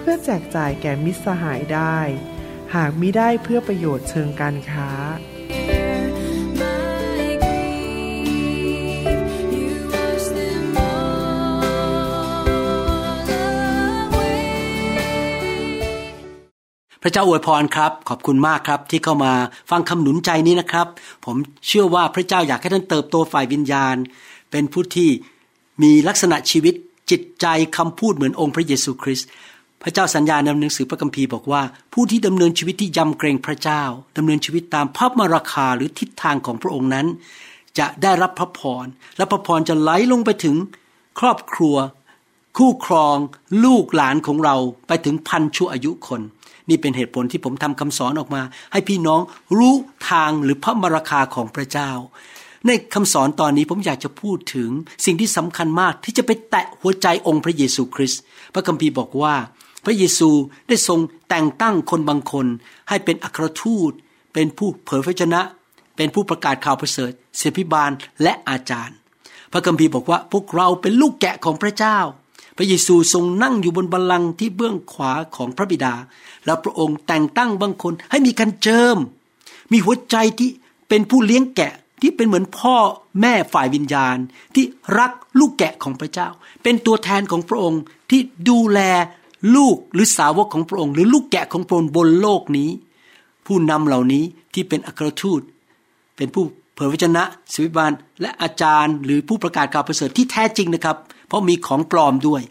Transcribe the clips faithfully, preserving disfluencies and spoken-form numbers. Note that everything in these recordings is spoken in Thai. เพื่อแจกจ่ายแก่มิตรสหายได้หากมิได้เพื่อประโยชน์เชิงการค้าพระเจ้าอวยพรครับขอบคุณมากครับที่เข้ามาฟังคำหนุนใจนี้นะครับผมเชื่อว่าพระเจ้าอยากให้ท่านเติบโตฝ่ายวิญญาณเป็นผู้ที่มีลักษณะชีวิตจิตใจคำพูดเหมือนองค์พระเยซูคริสต์พระเจ้าสัญญาในหนังสือพระคัมภีร์บอกว่าผู้ที่ดำเนินชีวิตที่ยำเกรงพระเจ้าดำเนินชีวิตตามพระมราคาหรือทิศทางของพระองค์นั้นจะได้รับพระพรและพระพรจะไหลลงไปถึงครอบครัวคู่ครองลูกหลานของเราไปถึงพันชั่วอายุคนนี่เป็นเหตุผลที่ผมทำคำสอนออกมาให้พี่น้องรู้ทางหรือพระมราคาของพระเจ้าในคำสอนตอนนี้ผมอยากจะพูดถึงสิ่งที่สำคัญมากที่จะไปแตะหัวใจองค์พระเยซูคริสต์พระคัมภีร์บอกว่าพระเยซูได้ทรงแต่งตั้งคนบางคนให้เป็นอัครทูตเป็นผู้เผยพระชนะเป็นผู้ประกาศข่าวประเสริฐศิษยาภิบาลและอาจารย์พระคัมภีร์บอกว่าพวกเราเป็นลูกแกะของพระเจ้าพระเยซูทรงนั่งอยู่บนบัลลังก์ที่เบื้องขวาของพระบิดาแล้วพระองค์แต่งตั้งบางคนให้มีการเจิมมีหัวใจที่เป็นผู้เลี้ยงแกะที่เป็นเหมือนพ่อแม่ฝ่ายวิญญาณที่รักลูกแกะของพระเจ้าเป็นตัวแทนของพระองค์ที่ดูแลลูกหรือสาวกของพระองค์หรือลูกแกะของพระองค์บนโลกนี้ผู้นำเหล่านี้ที่เป็นอัครทูตเป็นผู้เผยพระวจนะศิษยาภิบาลและอาจารย์หรือผู้ประกาศข่าวประเสริฐที่แท้จริงนะครับเพราะมีของปลอมด้วย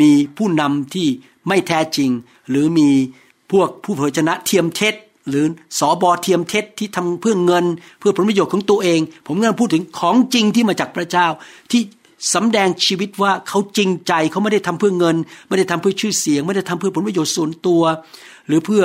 มีผู้นำที่ไม่แท้จริงหรือมีพวกผู้เผยพระวจนะเทียมเท็จหรือสบเทียมเท็จที่ทำเพื่อเงินเพื่อผลประโยชน์ของตัวเองผมกำลังพูดถึงของจริงที่มาจากพระเจ้าที่สำแดงชีวิตว่าเขาจริงใจเขาไม่ได้ทำเพื่อเงินไม่ได้ทำเพื่อชื่อเสียงไม่ได้ทำเพื่อผลประโยชน์ส่วนตัวหรือเพื่อ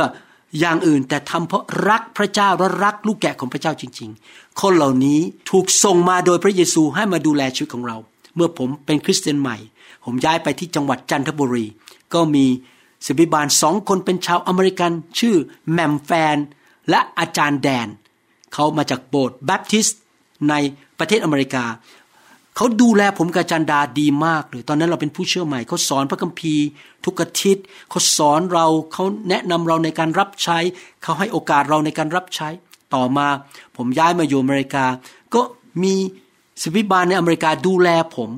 อย่างอื่นแต่ทำเพราะรักพระเจ้าและรักลูกแกะของพระเจ้าจริงๆคนเหล่านี้ถูกส่งมาโดยพระเยซูให้มาดูแลชีวิตของเราเมื่อผมเป็นคริสเตียนใหม่ผมย้ายไปที่จังหวัดจันทบุรีก็มีศิษยาภิบาลสองคนเป็นชาวอเมริกันชื่อแมมแฟนและอาจารย์แดนเขามาจากโบสถ์แบปทิสต์ในประเทศอเมริกาเขาดูแลผมกับอาจารย์ดาดีมากเลยตอนนั้นเราเป็นผู้เชื่อใหม่เขาสอนพระคัมภีร์ทุกอาทิตย์เขาสอนเราเขาแนะนำเราในการรับใช้เขาให้โอกาสเราในการรับใช้ต่อมาผมย้ายมาอยู่อเมริกาก็มีศิษยาภิบาลในอเมริกาดูแลผม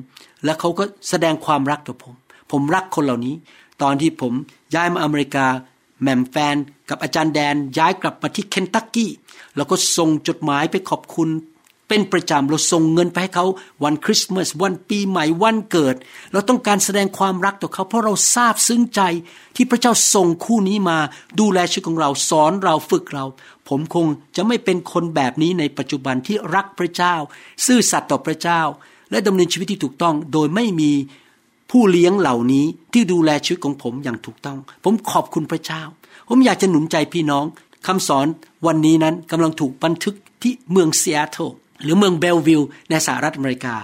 และเขาก็แสดงความรักต่อผมผมรักคนเหล่านี้ตอนที่ผมย้ายมาอเมริกาแหม่มแฟนกับอาจารย์แดนย้ายกลับมาที่เคนตักกี้แล้วก็ส่งจดหมายไปขอบคุณเป็นประจำเราส่งเงินไปให้เขาวันคริสต์มาสวันปีใหม่วันเกิดเราต้องการแสดงความรักต่อเขาเพราะเราซาบซึ้งใจที่พระเจ้าส่งคู่นี้มาดูแลชีวิตของเราสอนเราฝึกเราผมคงจะไม่เป็นคนแบบนี้ในปัจจุบันที่รักพระเจ้าซื่อสัตย์ต่อพระเจ้าและดำเนินชีวิตที่ถูกต้องโดยไม่มีผู้เลี้ยงเหล่านี้ที่ดูแลชีวิตของผมอย่างถูกต้องผมขอบคุณพระเจ้าผมอยากจะหนุนใจพี่น้องคำสอนวันนี้นั้นกำลังถูกบันทึกที่เมืองซีแอตเทิลหรือเมืองเบลวิลล์ในสหรัฐอเมริกา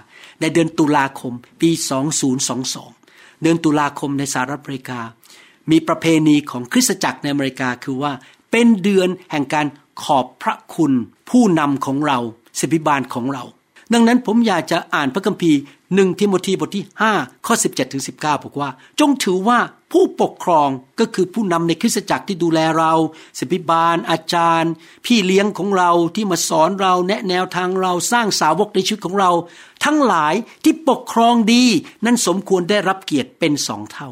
ในเดือนตุลาคมปีสองพันยี่สิบสองเดือนตุลาคมในสหรัฐอเมริกามีประเพณีของคริสตจักรในอเมริกาคือว่าเป็นเดือนแห่งการขอบพระคุณผู้นำของเราศิษยาภิบาลของเราดังนั้นผมอยากจะอ่านพระคัมภีร์หนึ่งทิโมธีบทที่ห้าข้อสิบเจ็ดถึงสิบเก้าบอกว่าจงถือว่าผู้ปกครองก็คือผู้นำในคริสตจักรที่ดูแลเราศิษยาภิบาลอาจารย์พี่เลี้ยงของเราที่มาสอนเราแนะแนวทางเราสร้างสาวกในชีวิตของเราทั้งหลายที่ปกครองดีนั้นสมควรได้รับเกียรติเป็นสองเท่า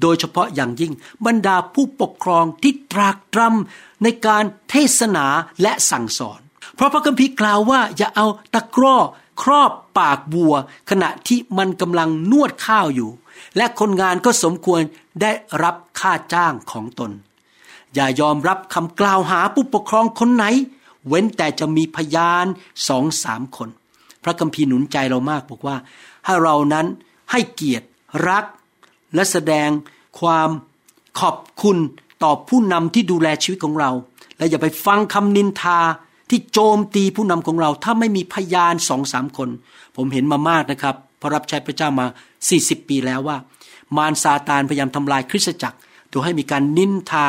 โดยเฉพาะอย่างยิ่งบรรดาผู้ปกครองที่ตรากตรำในการเทศนาและสั่งสอนเพราะพระคัมภีร์กล่าวว่าอย่าเอาตะกร้อครอบปากบัวขณะที่มันกำลังนวดข้าวอยู่และคนงานก็สมควรได้รับค่าจ้างของตนอย่ายอมรับคำกล่าวหาผู้ปกครองคนไหนเว้นแต่จะมีพยาน สองถึงสาม คนพระคัมภีร์หนุนใจเรามากบอกว่าให้เรานั้นให้เกียรติรักและแสดงความ ขอบคุณต่อผู้นำที่ดูแลชีวิตของเราและอย่าไปฟังคำนินทาที่โจมตีผู้นำของเราถ้าไม่มีพยาน สองสาม คนผมเห็นมามากนะครับเพราะรับใช้พระเจ้ามาสี่สิบปีแล้วว่ามารซาตานพยายามทำลายคริสตจักรโดยให้มีการนินทา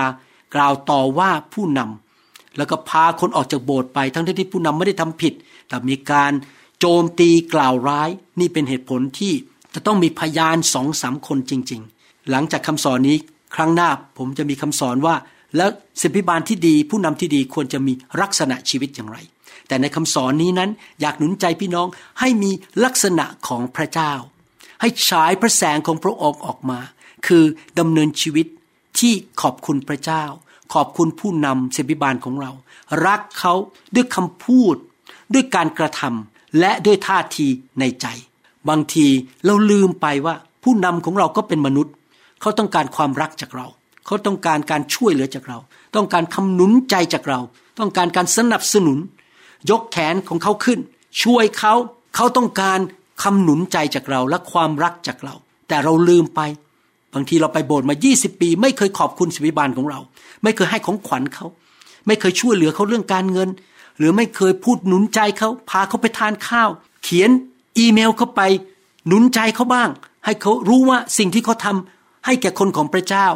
กล่าวต่อว่าผู้นำแล้วก็พาคนออกจากโบสถ์ไปทั้งที่ผู้นำไม่ได้ทำผิดแต่มีการโจมตีกล่าวร้ายนี่เป็นเหตุผลที่จะต้องมีพยาน สองสาม คนจริงๆหลังจากคำสอนนี้ครั้งหน้าผมจะมีคำสอนว่าแล้วสิทธิบาลที่ดีผู้นำที่ดีควรจะมีลักษณะชีวิตอย่างไรแต่ในคำสอนนี้นั้นอยากหนุนใจพี่น้องให้มีลักษณะของพระเจ้าให้ฉายพระแสงของพระองค์ออกมาคือดำเนินชีวิตที่ขอบคุณพระเจ้าขอบคุณผู้นำสิทธิบาลของเรารักเขาด้วยคำพูดด้วยการกระทำและด้วยท่าทีในใจบางทีเราลืมไปว่าผู้นำของเราก็เป็นมนุษย์เขาต้องการความรักจากเราเขาต้องการการช่วยเหลือจากเราต้องการคำหนุนใจจากเราต้องการการสนับสนุนยกแขนของเขาขึ้นช่วยเขาเขาต้องการคำหนุนใจจากเราและความรักจากเราแต่เราลืมไปบางทีเราไปโบสถ์มายี่สิบปีไม่เคยขอบคุณสิทธิบาลของเราไม่เคยให้ของขวัญเขาไม่เคยช่วยเหลือเขาเรื่องการเงินหรือไม่เคยพูดหนุนใจเขาพาเขาไปทานข้าวเขียนอีเมลเข้าไปหนุนใจเขาบ้างให้เขารู้ว่าสิ่งที่เขาทำให้แก่คนของพระเจ้า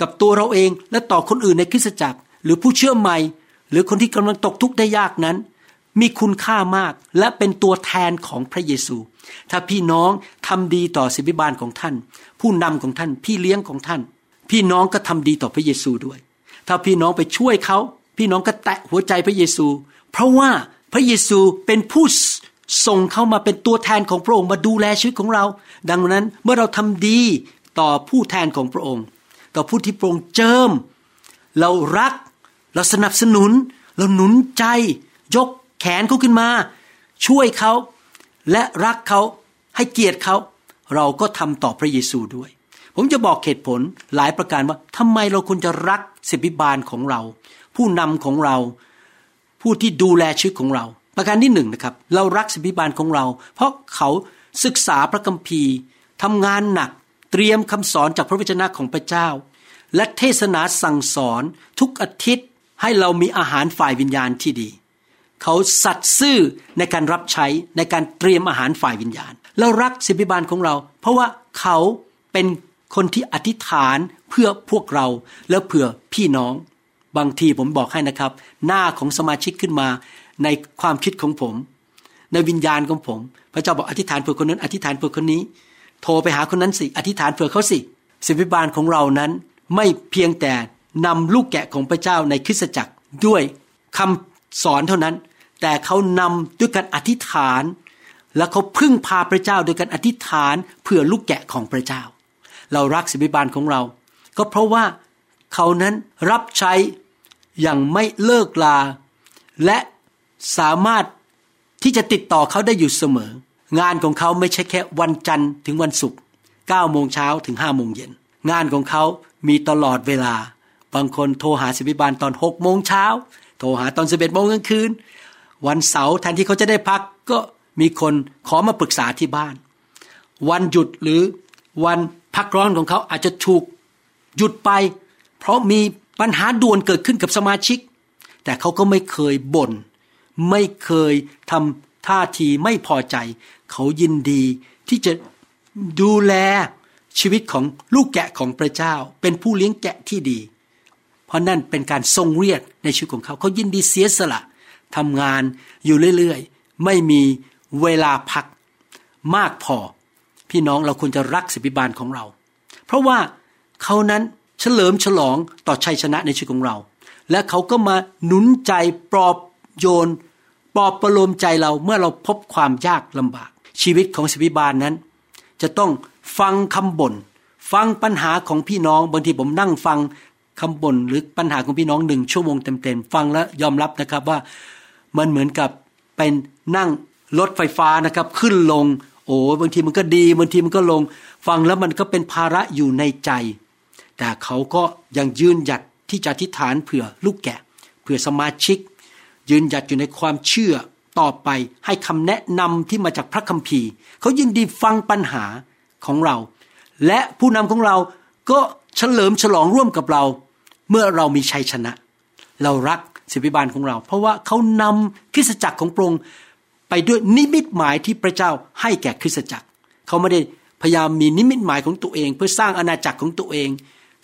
กับตัวเราเองและต่อคนอื่นในคริสตจักรหรือผู้เชื่อใหม่หรือคนที่กำลังตกทุกข์ได้ยากนั้นมีคุณค่ามากและเป็นตัวแทนของพระเยซูถ้าพี่น้องทำดีต่อสิทธิบาลของท่านผู้นำของท่านพี่เลี้ยงของท่านพี่น้องก็ทำดีต่อพระเยซูด้วยถ้าพี่น้องไปช่วยเขาพี่น้องก็แตะหัวใจพระเยซูเพราะว่าพระเยซูเป็นผู้ส่งเข้ามาเป็นตัวแทนของพระองค์มาดูแลชีวิตของเราดังนั้นเมื่อเราทำดีต่อผู้แทนของพระองค์ต่อผู้ที่พระองค์เจิมเรารักเราสนับสนุนเราหนุนใจยกแขนเขาขึ้นมาช่วยเขาและรักเขาให้เกียรติเขาเราก็ทำต่อพระเยซูด้วยผมจะบอกเหตุผลหลายประการว่าทำไมเราควรจะรักสิทธิบาลของเราผู้นำของเราผู้ที่ดูแลชีวิตของเราประการที่หนึ่งนะครับเรารักสิทธิบาลของเราเพราะเขาศึกษาพระคัมภีร์ทำงานหนักเตรียมคำสอนจากพระวจนะของพระเจ้าและเทศนาสั่งสอนทุกอาทิตย์ให้เรามีอาหารฝ่ายวิญญาณที่ดีเขาสัตย์ซื่อในการรับใช้ในการเตรียมอาหารฝ่ายวิญญาณเรารักสิทธิบาลของเราเพราะว่าเขาเป็นคนที่อธิษฐานเพื่อพวกเราและเพื่อพี่น้องบางทีผมบอกให้นะครับหน้าของสมาชิกขึ้นมาในความคิดของผมในวิญญาณของผมพระเจ้าบอกอธิษฐานเผื่อคนนั้นอธิษฐานเผื่อคนนี้โทรไปหาคนนั้นสิอธิษฐานเผื่อเขาสิสิทธิบาลของเรานั้นไม่เพียงแต่นำลูกแกะของพระเจ้าในคริสตจักรด้วยคำสอนเท่านั้นแต่เขานำด้วยการอธิษฐานและเขาพึ่งพาพระเจ้าโดยการอธิษฐานเพื่อลูกแกะของพระเจ้าเรารักสิทธิบาลของเราก็เพราะว่าเขานั้นรับใช้อย่างไม่เลิกลาและสามารถที่จะติดต่อเขาได้อยู่เสมองานของเขาไม่ใช่แค่วันจันทร์ถึงวันศุกร์ เก้าโมงเช้า ถึง ห้าโมงเย็น งานของเขามีตลอดเวลาบางคนโทรหาสิทธิบาลตอน หกโมงเช้า โทรหาตอน สิบเอ็ดโมงกลางคืนวันเสาร์แทนที่เขาจะได้พักก็มีคนขอมาปรึกษาที่บ้านวันหยุดหรือวันพักร้อนของเขาอาจจะถูกหยุดไปเพราะมีปัญหาด่วนเกิดขึ้นกับสมาชิกแต่เขาก็ไม่เคยบ่นไม่เคยทำท่าทีไม่พอใจเขายินดีที่จะดูแลชีวิตของลูกแกะของพระเจ้าเป็นผู้เลี้ยงแกะที่ดีเพราะนั่นเป็นการทรงเรียกในชีวิตของเขาเขายินดีเสียสละทำงานอยู่เรื่อยๆไม่มีเวลาพักมากพอพี่น้องเราควรจะรักสิทธิบาลของเราเพราะว่าเขานั้นเฉลิมฉลองต่อชัยชนะในชีวิตของเราและเขาก็มาหนุนใจปลอบโยนปลอบประโลมใจเราเมื่อเราพบความยากลำบากชีวิตของสิทธิบาลนั้นจะต้องฟังคำบ่นฟังปัญหาของพี่น้องบางทีผมนั่งฟังคำบ่นหรือปัญหาของพี่น้องหนึ่งชั่วโมงเต็มๆฟังแล้วยอมรับนะครับว่ามันเหมือนกับเป็นนั่งรถไฟฟ้านะครับขึ้นลงโอ้บางทีมันก็ดีบางทีมันก็ลงฟังแล้วมันก็เป็นภาระอยู่ในใจแต่เขาก็ยังยืนหยัดที่จะอธิษฐานเผื่อลูกแกะเผื่อสมาชิกยืนหยัดอยู่ในความเชื่อต่อไปให้คำแนะนำที่มาจากพระคัมภีร์เขายินดีฟังปัญหาของเราและผู้นำของเราก็ เฉลิมฉลองร่วมกับเราเมื่อเรามีชัยชนะเรารักศิษยาภิบาลของเราเพราะว่าเขานำคริสตจักรของพระองค์ไปด้วยนิมิตหมายที่พระเจ้าให้แก่คริสตจักรเขาไม่ได้พยายามมีนิมิตหมายของตัวเองเพื่อสร้างอาณาจักรของตัวเอง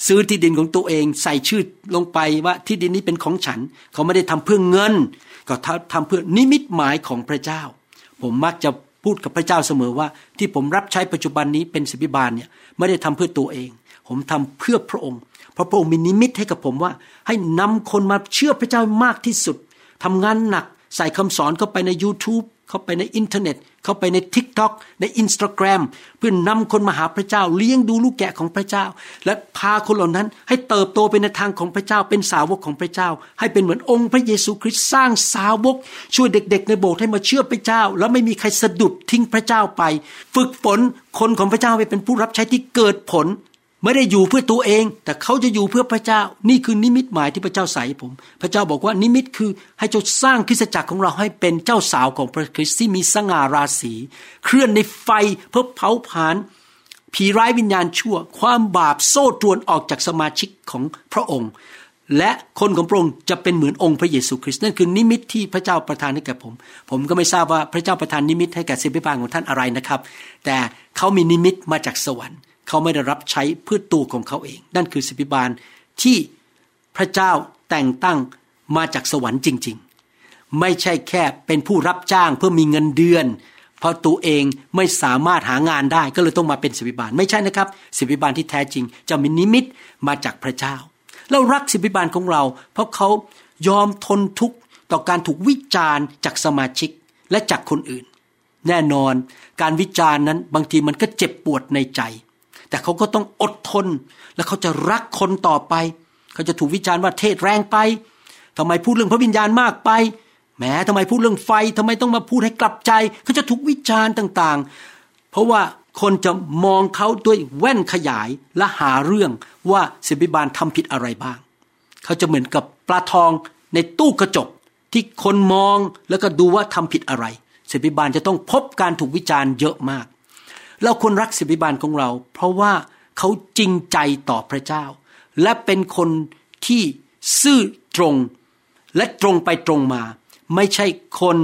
ซื้อที่ดินของตัวเองใส่ชื่อลงไปว่าที่ดินนี้เป็นของฉันเขาไม่ได้ทำเพื่อเงินก็ทำเพื่อนิมิตหมายของพระเจ้าผมมักจะพูดกับพระเจ้าเสมอว่าที่ผมรับใช้ปัจจุบันนี้เป็นศิษยาภิบาลเนี่ยไม่ได้ทำเพื่อตัวเองผมทำเพื่อพระองค์เพราะพระองค์มีนิมิตให้กับผมว่าให้นำคนมาเชื่อพระเจ้ามากที่สุดทำงานหนักใส่คำสอนเข้าไปใน YouTube เข้าไปในอินเทอร์เน็ตเข้าไปใน TikTok ใน Instagram เพื่อนำคนมาหาพระเจ้าเลี้ยงดูลูกแกะของพระเจ้าและพาคนเหล่านั้นให้เติบโตไปในทางของพระเจ้าเป็นสาวกของพระเจ้าให้เป็นเหมือนองค์พระเยซูคริสต์สร้างสาวกช่วยเด็กๆในโบสถ์ให้มาเชื่อพระเจ้าแล้วไม่มีใครสะดุดทิ้งพระเจ้าไปฝึกฝนคนของพระเจ้าให้เป็นผู้รับใช้ที่เกิดผลไม่ได้อยู่เพื่อตัวเองแต่เขาจะอยู่เพื่อพระเจ้านี่คือนิมิตหมายที่พระเจ้าใส่ผมพระเจ้าบอกว่านิมิตคือให้เจ้าสร้างคริสตจักรของเราให้เป็นเจ้าสาวของพระคริสต์ที่มีสง่าราศีเคลื่อนในไฟเพื่อเผาผลาญผีร้ายวิญญาณชั่วความบาปโซ่ตรวนออกจากสมาชิกของพระองค์และคนของพระองค์จะเป็นเหมือนองค์พระเยซูคริสต์นั่นคือนิมิตที่พระเจ้าประทานให้แก่ผมผมก็ไม่ทราบว่าพระเจ้าประทานนิมิตให้แก่ศิษยาภิบาลของท่านอะไรนะครับแต่เขามีนิมิตมาจากสวรรค์เขาไม่ได้รับใช้เพื่อตัวของเขาเองนั่นคือศิษยาภิบาลที่พระเจ้าแต่งตั้งมาจากสวรรค์จริงๆไม่ใช่แค่เป็นผู้รับจ้างเพื่อมีเงินเดือนเพราะตัวเองไม่สามารถหางานได้ก็เลยต้องมาเป็นศิษยาภิบาลไม่ใช่นะครับศิษยาภิบาลที่แท้จริงจะมีนิมิตมาจากพระเจ้าเรารักศิษยาภิบาลของเราเพราะเขายอมทนทุกข์ต่อการถูกวิจารณ์จากสมาชิกและจากคนอื่นแน่นอนการวิจารณ์นั้นบางทีมันก็เจ็บปวดในใจแต่เขาก็ต้องอดทนและเขาจะรักคนต่อไปเขาจะถูกวิจารณ์ว่าเทศแรงไปทำไมพูดเรื่องพระวิญญาณมากไปแหมทำไมพูดเรื่องไฟทำไมต้องมาพูดให้กลับใจเขาจะถูกวิจารณ์ต่างๆเพราะว่าคนจะมองเขาด้วยแว่นขยายและหาเรื่องว่าศิษยาภิบาลทำผิดอะไรบ้างเขาจะเหมือนกับปลาทองในตู้กระจกที่คนมองแล้วก็ดูว่าทำผิดอะไรศิษยาภิบาลจะต้องพบการถูกวิจารณ์เยอะมากเราควรรักศิษยาภิบาลของเราเพราะว่าเขาจริงใจต่อพระเจ้าและเป็นคนที่ซื่อตรงและตรงไปตรงมาไม่ใช่คน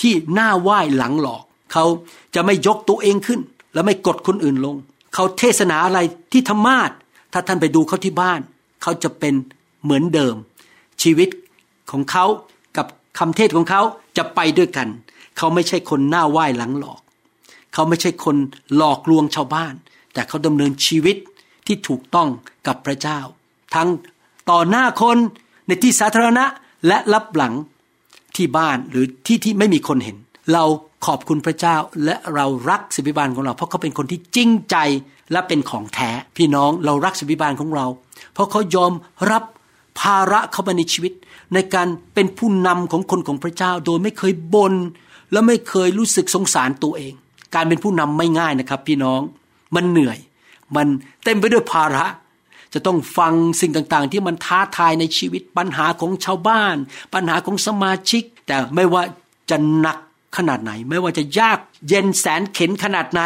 ที่หน้าไหว้หลังหลอกเขาจะไม่ยกตัวเองขึ้นและไม่กดคนอื่นลงเขาเทศนาอะไรที่ธรรมาสถ้าท่านไปดูเขาที่บ้านเขาจะเป็นเหมือนเดิมชีวิตของเขากับคำเทศของเขาจะไปด้วยกันเขาไม่ใช่คนหน้าไหว้หลังหลอกเขาไม่ใช่คนหลอกลวงชาวบ้านแต่เขาดำเนินชีวิตที่ถูกต้องกับพระเจ้าทั้งต่อหน้าคนในที่สาธารณะและรับหลังที่บ้านหรือที่ที่ไม่มีคนเห็นเราขอบคุณพระเจ้าและเรารักศิษยาภิบาลของเราเพราะเขาเป็นคนที่จริงใจและเป็นของแท้พี่น้องเรารักศิษยาภิบาลของเราเพราะเขายอมรับภาระเข้ามาในชีวิตในการเป็นผู้นำของคนของพระเจ้าโดยไม่เคยบ่นและไม่เคยรู้สึกสงสารตัวเองการเป็นผู้นำไม่ง่ายนะครับพี่น้องมันเหนื่อยมันเต็มไปด้วยภาระจะต้องฟังสิ่งต่างๆที่มันท้าทายในชีวิตปัญหาของชาวบ้านปัญหาของสมาชิกแต่ไม่ว่าจะหนักขนาดไหนไม่ว่าจะยากเย็นแสนเข็ญขนาดไหน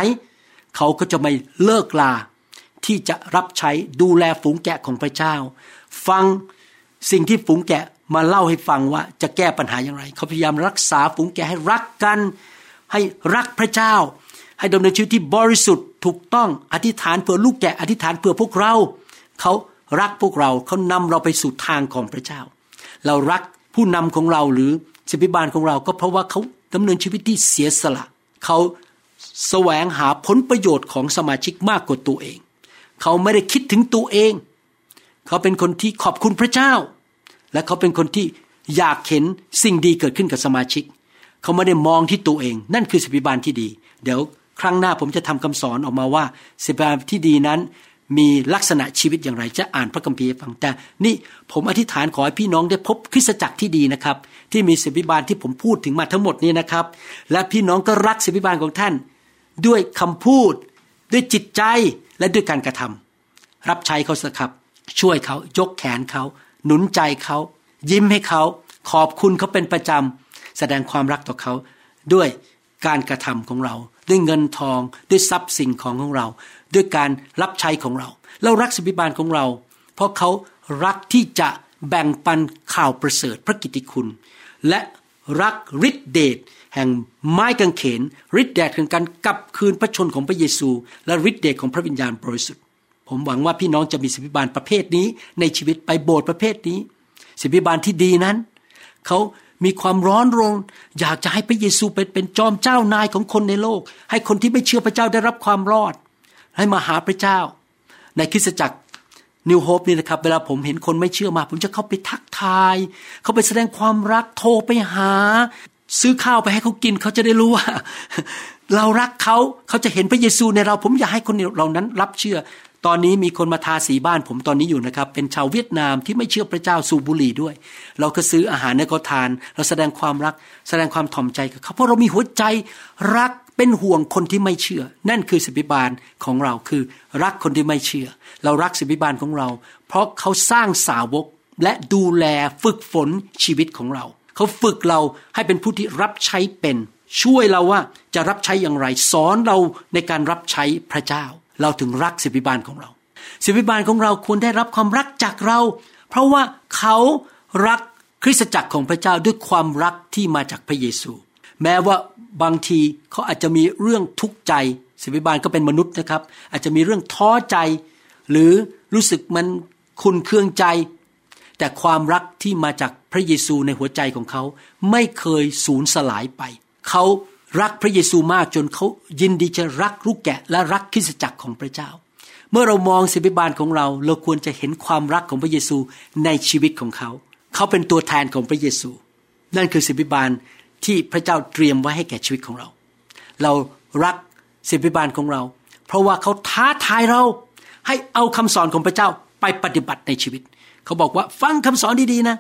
เขาก็จะไม่เลิกลาที่จะรับใช้ดูแลฝูงแกะของพระเจ้าฟังสิ่งที่ฝูงแกะมาเล่าให้ฟังว่าจะแก้ปัญหาอย่างไรเขาพยายามรักษาฝูงแกะให้รักกันให้รักพระเจ้าให้ดำเนินชีวิตที่บริสุทธิ์ถูกต้องอธิษฐานเพื่อลูกแกะอธิษฐานเพื่อพวกเราเขารักพวกเราเขานำเราไปสู่ทางของพระเจ้าเรารักผู้นำของเราหรือศิษยาภิบาลของเราก็เพราะว่าเขาดำเนินชีวิตที่เสียสละเขาแสวงหาผลประโยชน์ของสมาชิกมากกว่าตัวเองเขาไม่ได้คิดถึงตัวเองเขาเป็นคนที่ขอบคุณพระเจ้าและเขาเป็นคนที่อยากเห็นสิ่งดีเกิดขึ้นกับสมาชิกเขาไม่ได้มองที่ตัวเองนั่นคือศิษยาภิบาลที่ดีเดี๋ยวครั้งหน้าผมจะทำคำสอนออกมาว่าศิษยาภิบาลที่ดีนั้นมีลักษณะชีวิตอย่างไรจะอ่านพระคัมภีร์ฟังแต่นี่ผมอธิษฐานขอให้พี่น้องได้พบคริสตจักรที่ดีนะครับที่มีศิษยาภิบาลที่ผมพูดถึงมาทั้งหมดนี้นะครับและพี่น้องก็รักศิษยาภิบาลของท่านด้วยคำพูดด้วยจิตใจและด้วยการกระทำรับใช้เขาสักครับช่วยเขายกแขนเขาหนุนใจเขายิ้มให้เขาขอบคุณเขาเป็นประจำแสดงความรักต่อเขาด้วยการกระทำของเราด้วยเงินทองด้วยทรัพย์สินของของเรา ด้วยการรับใช้ของเราเรารักศิษย์พิบาลของเราเพราะเขารักที่จะแบ่งปันข่าวประเสริฐพระกิตติคุณและรักฤทธิเดชแห่งไม้กางเขนฤทธิเดชของการกลับคืนพระชนของพระเยซูและฤทธิเดชของพระวิญญาณบริสุทธิ์ผมหวังว่าพี่น้องจะมีศิษย์พิบาลประเภทนี้ในชีวิตไปโบสถ์ประเภทนี้ศิษย์พิบาลที่ดีนั้นเขามีความร้อนรนอยากจะให้พระเยซูเป็นเป็นจอมเจ้านายของคนในโลกให้คนที่ไม่เชื่อพระเจ้าได้รับความรอดให้มาหาพระเจ้าในคริสตจักร New Hope นี่นะครับเวลาผมเห็นคนไม่เชื่อมาผมจะเข้าไปทักทายเข้าไปแสดงความรักโทรไปหาซื้อข้าวไปให้เขากินเขาจะได้รู้ว่าเรารักเขาเขาจะเห็นพระเยซูในเราผมอยากให้คนเหล่านั้นรับเชื่อตอนนี้มีคนมาทาสีบ้านผมตอนนี้อยู่นะครับเป็นชาวเวียดนามที่ไม่เชื่อพระเจ้าสูบบุหรี่ด้วยเราก็ซื้ออาหารให้เขาทานเราแสดงความรักแสดงความถ่อมใจกับเขาเพราะเรามีหัวใจรักเป็นห่วงคนที่ไม่เชื่อนั่นคือศิษย์พิบาลของเราคือรักคนที่ไม่เชื่อเรารักศิษย์พิบาลของเราเพราะเขาสร้างสาวกและดูแลฝึกฝนชีวิตของเราเขาฝึกเราให้เป็นผู้ที่รับใช้เป็นช่วยเราว่าจะรับใช้อย่างไรสอนเราในการรับใช้พระเจ้าเราถึงรักศิษย์พิบาลของเราศิษย์พิบาลของเราควรได้รับความรักจากเราเพราะว่าเขารักคริสตจักรของพระเจ้าด้วยความรักที่มาจากพระเยซูแม้ว่าบางทีเขาอาจจะมีเรื่องทุกข์ใจศิษย์พิบาลก็เป็นมนุษย์นะครับอาจจะมีเรื่องท้อใจหรือรู้สึกมันขุ่นเคืองใจแต่ความรักที่มาจากพระเยซูในหัวใจของเขาไม่เคยสูญสลายไปเขารักพระเยซูมากจนเขายินดีจะรักลูกแกะและรักคริสตจักรของพระเจ้าเมื่อเรามองศิษย์พิบาลของเราเราควรจะเห็นความรักของพระเยซูในชีวิตของเขาเขาเป็นตัวแทนของพระเยซูนั่นคือศิษย์พิบาลที่พระเจ้าเตรียมไว้ให้แก่ชีวิตของเราเรารักศิษย์พิบาลของเราเพราะว่าเขาท้าทายเราให้เอาคำสอนของพระเจ้าไปปฏิบัติในชีวิตเขาบอกว่าฟังคำสอนดีๆนะ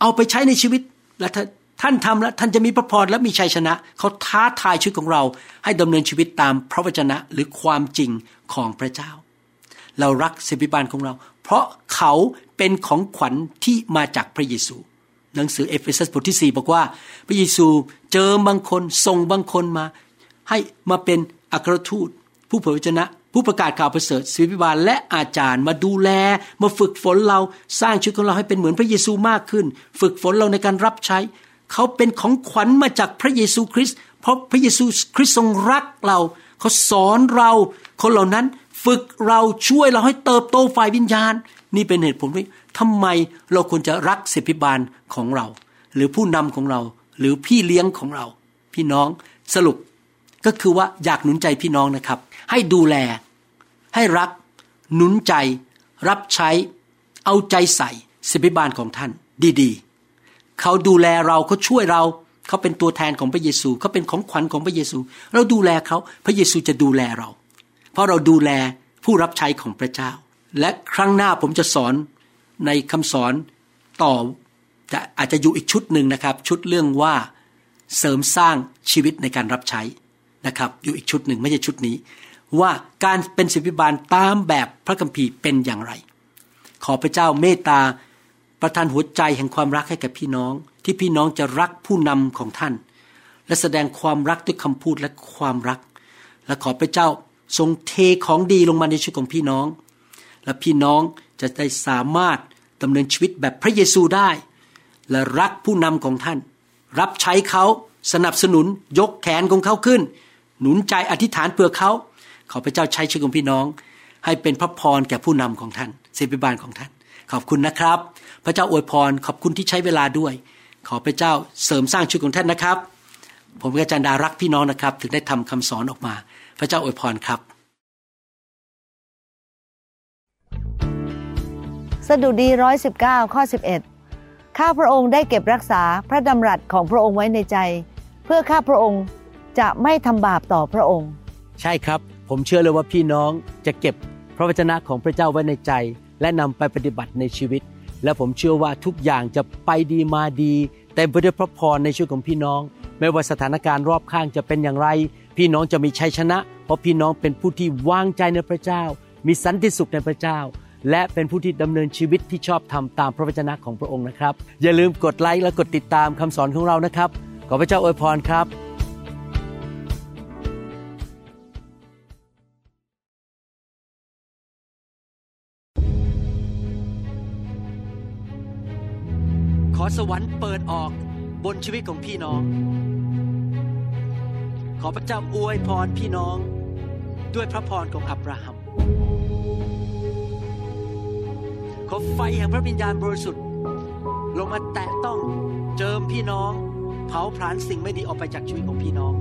เอาไปใช้ในชีวิตและถ้าท่านทำแล้วท่านจะมีพระพรและมีชัยชนะเขาท้าทายชีวิตของเราให้ดำเนินชีวิตตามพระวจนะหรือความจริงของพระเจ้าเรารักศิษย์พิบาลของเราเพราะเขาเป็นของขวัญที่มาจากพระเยซูหนังสือเอเฟซัสบทที่สี่บอกว่าพระเยซูเจิมบางคนส่งบางคนมาให้มาเป็นอัครทูตผู้เผยวจนะผู้ประกาศข่าวประเสริฐศิษย์พิบาลและอาจารย์มาดูแลมาฝึกฝนเราสร้างชีวิตของเราให้เป็นเหมือนพระเยซูมากขึ้นฝึกฝนเราในการรับใช้เขาเป็นของขวัญมาจากพระเยซูคริสต์เพราะพระเยซูคริสต์ทรงรักเราเขาสอนเราคนเหล่านั้นฝึกเราช่วยเราให้เติบโตฝ่ายวิญญาณนี่เป็นเหตุผลว่าทำไมเราควรจะรักศิษย์พิบาลของเราหรือผู้นำของเราหรือพี่เลี้ยงของเราพี่น้องสรุปก็คือว่าอยากหนุนใจพี่น้องนะครับให้ดูแลให้รักหนุนใจรับใช้เอาใจใส่ศิษย์พิบาลของท่านดีๆเขาดูแลเราเขาช่วยเราเขาเป็นตัวแทนของพระเยซูเขาเป็นของขวัญของพระเยซูเราดูแลเขาพระเยซูจะดูแลเราเพราะเราดูแลผู้รับใช้ของพระเจ้าและครั้งหน้าผมจะสอนในคำสอนต่อจะอาจจะอยู่อีกชุดหนึ่งนะครับชุดเรื่องว่าเสริมสร้างชีวิตในการรับใช้นะครับอยู่อีกชุดหนึ่งไม่ใช่ชุดนี้ว่าการเป็นศิษย์พิบาลตามแบบพระคัมภีร์เป็นอย่างไรขอพระเจ้าเมตตาประทานหัวใจแห่งความรักให้กับพี่น้องที่พี่น้องจะรักผู้นำของท่านและแสดงความรักด้วยคำพูดและความรักและขอพระเจ้าทรงเทของดีลงมาในชีวิตของพี่น้องและพี่น้องจะได้สามารถดำเนินชีวิตแบบพระเยซูได้และรักผู้นำของท่านรับใช้เขาสนับสนุนยกแขนของเขาขึ้นหนุนใจอธิษฐานเพื่อเขาขอพระเจ้าใช้ชีวิตของพี่น้องให้เป็นพระพรแก่ผู้นำของท่านศิษย์พิบาลของท่านขอบคุณนะครับพระเจ้าอวยพรขอบคุณที่ใช้เวลาด้วยขอพระเจ้าเสริมสร้างชีวิตของท่านนะครับผมกับอาจารย์ดารักพี่น้องนะครับถึงได้ทำคำสอนออกมาพระเจ้าอวยพรครับสดุดีหนึ่งร้อยสิบเก้าข้อสิบเอ็ดข้าพระองค์ได้เก็บรักษาพระดำรัสของพระองค์ไว้ในใจเพื่อข้าพระองค์จะไม่ทำบาปต่อพระองค์ใช่ครับผมเชื่อเลยว่าพี่น้องจะเก็บพระวจนะของพระเจ้าไว้ในใจและนำไปปฏิบัติในชีวิตและผมเชื่อว่าทุกอย่างจะไปดีมาดีเต็มไปด้วยพระพรในชีวิตของพี่น้องไม่ว่าสถานการณ์รอบข้างจะเป็นอย่างไรพี่น้องจะมีชัยชนะเพราะพี่น้องเป็นผู้ที่วางใจในพระเจ้ามีสันติสุขในพระเจ้าและเป็นผู้ที่ดำเนินชีวิตที่ชอบธรรมตามพระวจนะของพระองค์นะครับอย่าลืมกดไลค์และกดติดตามคำสอนของเรานะครับขอพระเจ้าอวยพรครับ ขอสวรรค์เปิดออกบนชีวิตของพี่น้องขอพระเจ้าอวยพรพี่น้องด้วยพระพรของอับราฮัมขอไฟแห่งพระวิญญาณบริสุทธิ์ลงมาแตะต้องเจิมพี่น้องเผาผลาญสิ่งไม่ดีออกไปจากชีวิตของพี่น้อง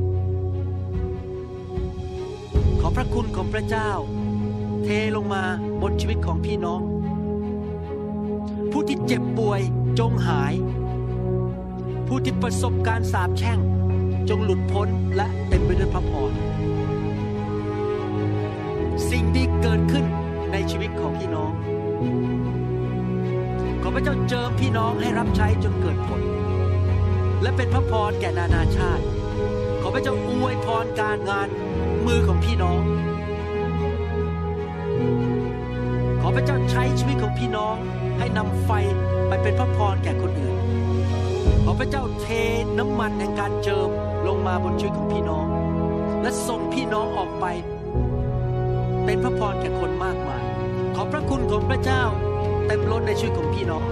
ขอพระคุณของพระเจ้าเทลงมาบนชีวิตของพี่น้องผู้ที่เจ็บป่วยจงหายผู้ที่ประสบการสาปแช่งจงหลุดพ้นและเต็มไปด้วยพระพรสิ่งดีเกิดขึ้นในชีวิตของพี่น้องขอพระเจ้าเจิมพี่น้องให้รับใช้จนเกิดผลและเป็นพระพรแก่นานาชาติขอพระเจ้าอวยพรการงานมือของพี่น้องขอพระเจ้าใช้ชีวิตของพี่น้องให้นำไฟไปเป็นพระพรแก่คนอื่นขอพระเจ้าเทน้ำมันแห่งการเจิมลงมาบนชีวิตของพี่น้องและส่งพี่น้องออกไปเป็นพระพรแก่คนมากมายขอพระคุณของพระเจ้าเต็มล้นในชีวิตของพี่น้อง